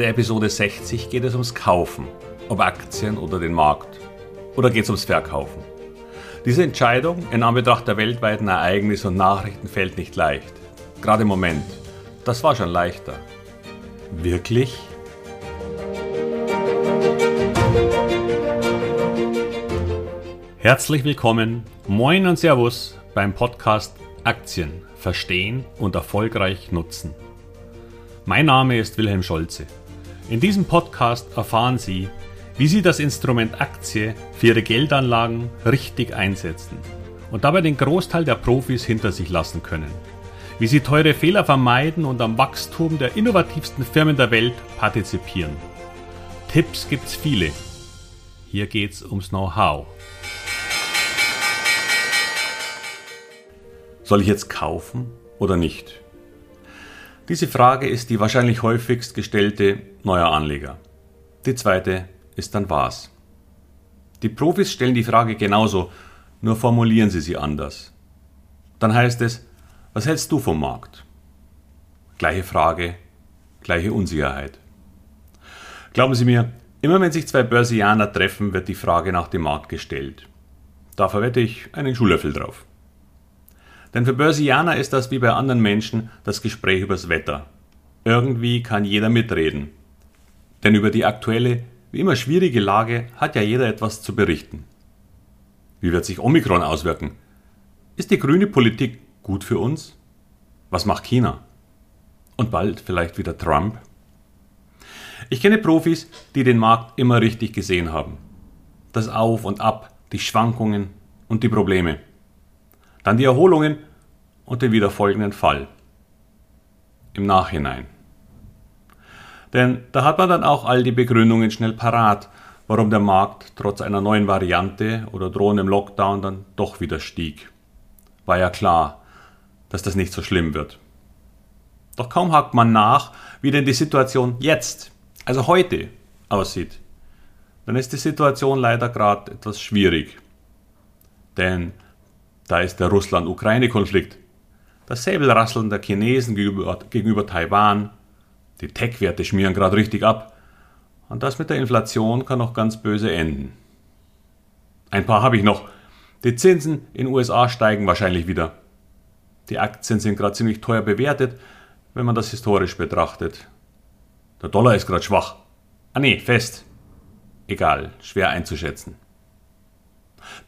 der Episode 60 geht es ums Kaufen, ob Aktien oder den Markt. Oder geht es ums Verkaufen? Diese Entscheidung in Anbetracht der weltweiten Ereignisse und Nachrichten fällt nicht leicht. Gerade im Moment. Das war schon leichter. Wirklich? Herzlich willkommen, moin und servus beim Podcast Aktien verstehen und erfolgreich nutzen. Mein Name ist Wilhelm Scholze. In diesem Podcast erfahren Sie, wie Sie das Instrument Aktie für Ihre Geldanlagen richtig einsetzen und dabei den Großteil der Profis hinter sich lassen können, wie Sie teure Fehler vermeiden und am Wachstum der innovativsten Firmen der Welt partizipieren. Tipps gibt's viele. Hier geht's ums Know-how. Soll ich jetzt kaufen oder nicht? Diese Frage ist die wahrscheinlich häufigst gestellte neuer Anleger. Die zweite ist dann was? Die Profis stellen die Frage genauso, nur formulieren sie sie anders. Dann heißt es, was hältst du vom Markt? Gleiche Frage, gleiche Unsicherheit. Glauben Sie mir, immer wenn sich zwei Börsianer treffen, wird die Frage nach dem Markt gestellt. Da verwette ich einen Schuhlöffel drauf. Denn für Börsianer ist das wie bei anderen Menschen das Gespräch übers Wetter. Irgendwie kann jeder mitreden. Denn über die aktuelle, wie immer schwierige Lage hat ja jeder etwas zu berichten. Wie wird sich Omikron auswirken? Ist die grüne Politik gut für uns? Was macht China? Und bald vielleicht wieder Trump? Ich kenne Profis, die den Markt immer richtig gesehen haben. Das Auf und Ab, die Schwankungen und die Probleme. Dann die Erholungen und den wieder folgenden Fall. Im Nachhinein. Denn da hat man dann auch all die Begründungen schnell parat, warum der Markt trotz einer neuen Variante oder drohendem Lockdown dann doch wieder stieg. War ja klar, dass das nicht so schlimm wird. Doch kaum hakt man nach, wie denn die Situation jetzt, also heute, aussieht. Dann ist die Situation leider gerade etwas schwierig. Denn da ist der Russland-Ukraine-Konflikt, das Säbelrasseln der Chinesen gegenüber Taiwan, die Tech-Werte schmieren gerade richtig ab und das mit der Inflation kann noch ganz böse enden. Ein paar habe ich noch. Die Zinsen in den USA steigen wahrscheinlich wieder. Die Aktien sind gerade ziemlich teuer bewertet, wenn man das historisch betrachtet. Der Dollar ist gerade schwach. Fest. Egal, schwer einzuschätzen.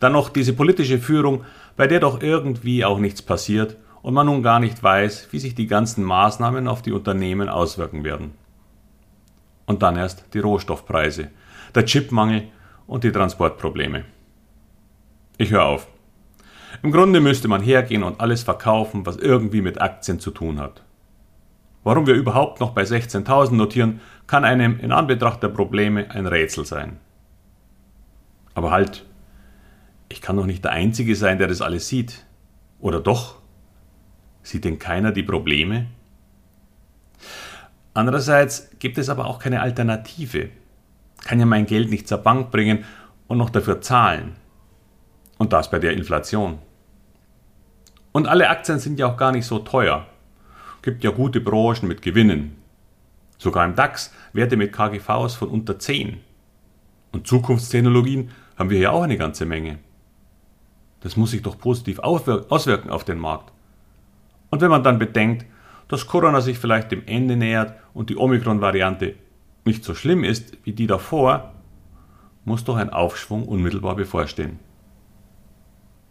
Dann noch diese politische Führung, bei der doch irgendwie auch nichts passiert und man nun gar nicht weiß, wie sich die ganzen Maßnahmen auf die Unternehmen auswirken werden. Und dann erst die Rohstoffpreise, der Chipmangel und die Transportprobleme. Ich höre auf. Im Grunde müsste man hergehen und alles verkaufen, was irgendwie mit Aktien zu tun hat. Warum wir überhaupt noch bei 16.000 notieren, kann einem in Anbetracht der Probleme ein Rätsel sein. Aber halt! Ich kann doch nicht der Einzige sein, der das alles sieht. Oder doch? Sieht denn keiner die Probleme? Andererseits gibt es aber auch keine Alternative. Kann ja mein Geld nicht zur Bank bringen und noch dafür zahlen. Und das bei der Inflation. Und alle Aktien sind ja auch gar nicht so teuer. Gibt ja gute Branchen mit Gewinnen. Sogar im DAX Werte mit KGVs von unter 10. Und Zukunftstechnologien haben wir hier auch eine ganze Menge. Das muss sich doch positiv auswirken auf den Markt. Und wenn man dann bedenkt, dass Corona sich vielleicht dem Ende nähert und die Omikron-Variante nicht so schlimm ist wie die davor, muss doch ein Aufschwung unmittelbar bevorstehen.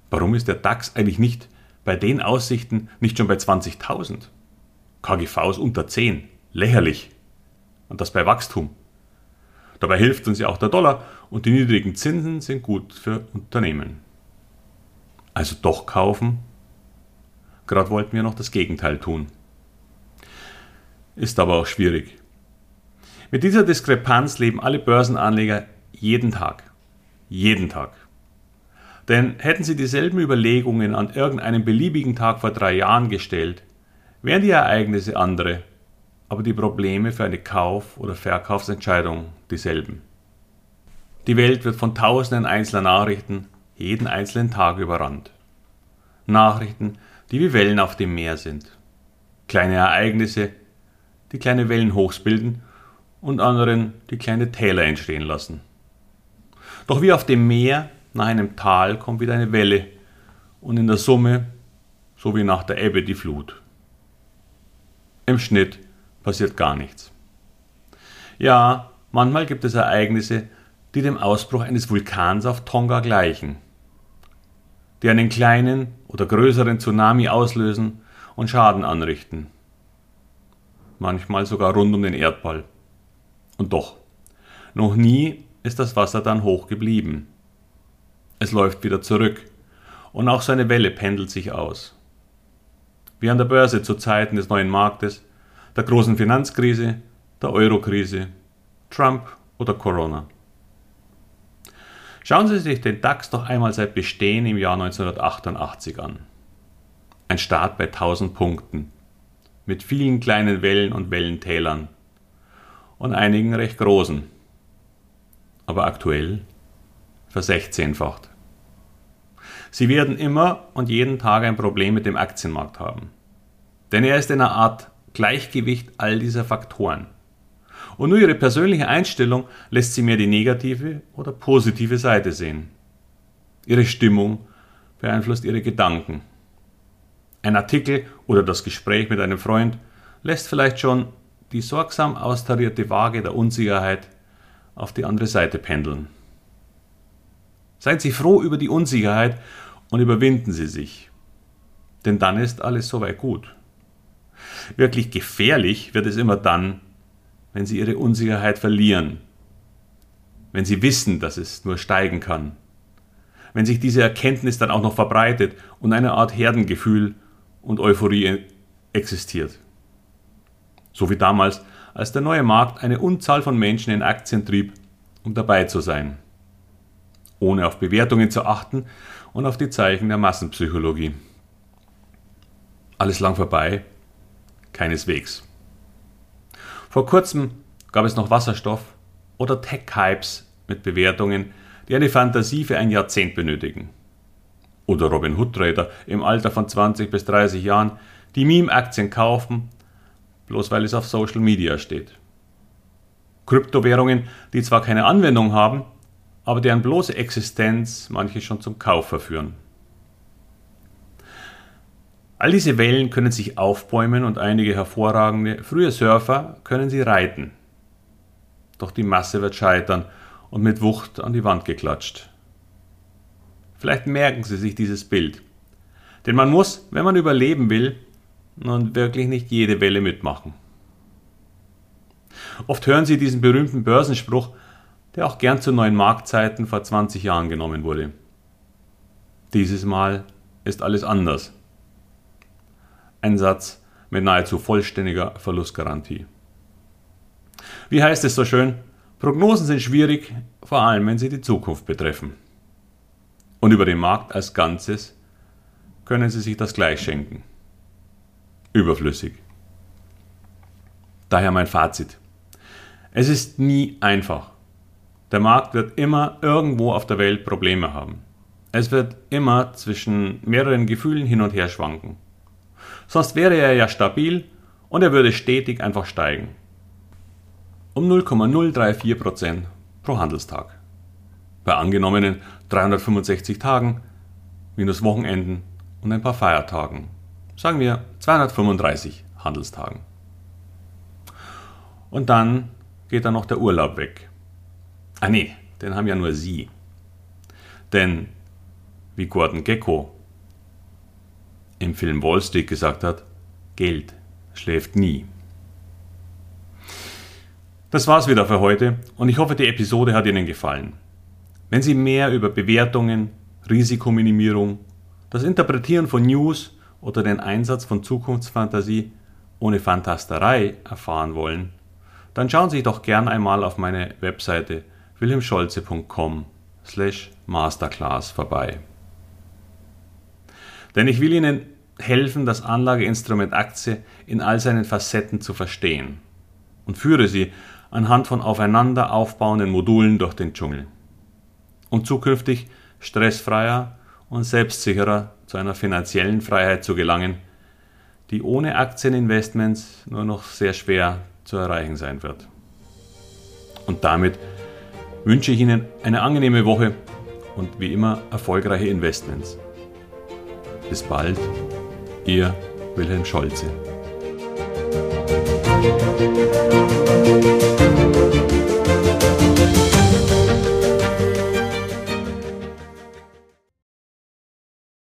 Warum ist der DAX eigentlich nicht bei den Aussichten nicht schon bei 20.000? KGVs unter 10, lächerlich. Und das bei Wachstum. Dabei hilft uns ja auch der Dollar und die niedrigen Zinsen sind gut für Unternehmen. Also doch kaufen? Gerade wollten wir noch das Gegenteil tun. Ist aber auch schwierig. Mit dieser Diskrepanz leben alle Börsenanleger jeden Tag. Jeden Tag. Denn hätten sie dieselben Überlegungen an irgendeinem beliebigen Tag vor 3 Jahren gestellt, wären die Ereignisse andere, aber die Probleme für eine Kauf- oder Verkaufsentscheidung dieselben. Die Welt wird von tausenden einzelner Nachrichten jeden einzelnen Tag überrannt. Nachrichten, die wie Wellen auf dem Meer sind. Kleine Ereignisse, die kleine Wellen hochbilden und anderen, die kleine Täler entstehen lassen. Doch wie auf dem Meer nach einem Tal kommt wieder eine Welle und in der Summe, so wie nach der Ebbe, die Flut. Im Schnitt passiert gar nichts. Ja, manchmal gibt es Ereignisse, die dem Ausbruch eines Vulkans auf Tonga gleichen, die einen kleinen oder größeren Tsunami auslösen und Schaden anrichten. Manchmal sogar rund um den Erdball. Und doch, noch nie ist das Wasser dann hoch geblieben. Es läuft wieder zurück und auch so eine Welle pendelt sich aus. Wie an der Börse zu Zeiten des neuen Marktes, der großen Finanzkrise, der Eurokrise, Trump oder Corona. Schauen Sie sich den DAX doch einmal seit Bestehen im Jahr 1988 an. Ein Start bei 1000 Punkten, mit vielen kleinen Wellen und Wellentälern und einigen recht großen, aber aktuell versechzehnfacht. Sie werden immer und jeden Tag ein Problem mit dem Aktienmarkt haben, denn er ist in einer Art Gleichgewicht all dieser Faktoren. Und nur Ihre persönliche Einstellung lässt Sie mehr die negative oder positive Seite sehen. Ihre Stimmung beeinflusst Ihre Gedanken. Ein Artikel oder das Gespräch mit einem Freund lässt vielleicht schon die sorgsam austarierte Waage der Unsicherheit auf die andere Seite pendeln. Seien Sie froh über die Unsicherheit und überwinden Sie sich, denn dann ist alles soweit gut. Wirklich gefährlich wird es immer dann, wenn Sie Ihre Unsicherheit verlieren, wenn Sie wissen, dass es nur steigen kann, wenn sich diese Erkenntnis dann auch noch verbreitet und eine Art Herdengefühl und Euphorie existiert. So wie damals, als der neue Markt eine Unzahl von Menschen in Aktien trieb, um dabei zu sein, ohne auf Bewertungen zu achten und auf die Zeichen der Massenpsychologie. Alles lang vorbei? Keineswegs. Vor kurzem gab es noch Wasserstoff- oder Tech-Hypes mit Bewertungen, die eine Fantasie für ein Jahrzehnt benötigen. Oder Robin-Hood-Trader im Alter von 20 bis 30 Jahren, die Meme-Aktien kaufen, bloß weil es auf Social Media steht. Kryptowährungen, die zwar keine Anwendung haben, aber deren bloße Existenz manche schon zum Kauf verführen. All diese Wellen können sich aufbäumen und einige hervorragende frühe Surfer können sie reiten. Doch die Masse wird scheitern und mit Wucht an die Wand geklatscht. Vielleicht merken Sie sich dieses Bild. Denn man muss, wenn man überleben will, nun wirklich nicht jede Welle mitmachen. Oft hören Sie diesen berühmten Börsenspruch, der auch gern zu neuen Marktzeiten vor 20 Jahren genommen wurde. Dieses Mal ist alles anders. Ein Satz mit nahezu vollständiger Verlustgarantie. Wie heißt es so schön? Prognosen sind schwierig, vor allem wenn sie die Zukunft betreffen. Und über den Markt als Ganzes können Sie sich das gleich schenken. Überflüssig. Daher mein Fazit. Es ist nie einfach. Der Markt wird immer irgendwo auf der Welt Probleme haben. Es wird immer zwischen mehreren Gefühlen hin und her schwanken. Sonst wäre er ja stabil und er würde stetig einfach steigen. Um 0,034% pro Handelstag. Bei angenommenen 365 Tagen, minus Wochenenden und ein paar Feiertagen. Sagen wir 235 Handelstagen. Und dann geht dann noch der Urlaub weg. Ah nee, den haben ja nur Sie. Denn, wie Gordon Gecko im Film Wall Street gesagt hat, Geld schläft nie. Das war's wieder für heute und ich hoffe, die Episode hat Ihnen gefallen. Wenn Sie mehr über Bewertungen, Risikominimierung, das Interpretieren von News oder den Einsatz von Zukunftsfantasie ohne Fantasterei erfahren wollen, dann schauen Sie doch gern einmal auf meine Webseite wilhelmscholze.com/masterclass vorbei. Denn ich will Ihnen helfen, das Anlageinstrument Aktie in all seinen Facetten zu verstehen und führe Sie anhand von aufeinander aufbauenden Modulen durch den Dschungel, um zukünftig stressfreier und selbstsicherer zu einer finanziellen Freiheit zu gelangen, die ohne Aktieninvestments nur noch sehr schwer zu erreichen sein wird. Und damit wünsche ich Ihnen eine angenehme Woche und wie immer erfolgreiche Investments. Bis bald, Ihr Wilhelm Scholze.